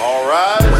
All right.